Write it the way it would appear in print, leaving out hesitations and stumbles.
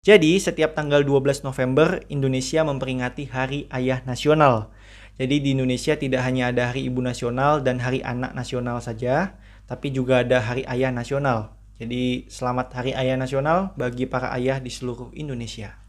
Jadi setiap tanggal 12 November Indonesia memperingati Hari Ayah Nasional. Jadi di Indonesia tidak hanya ada Hari Ibu Nasional dan Hari Anak Nasional saja, tapi juga ada Hari Ayah Nasional. Jadi selamat Hari Ayah Nasional bagi para ayah di seluruh Indonesia.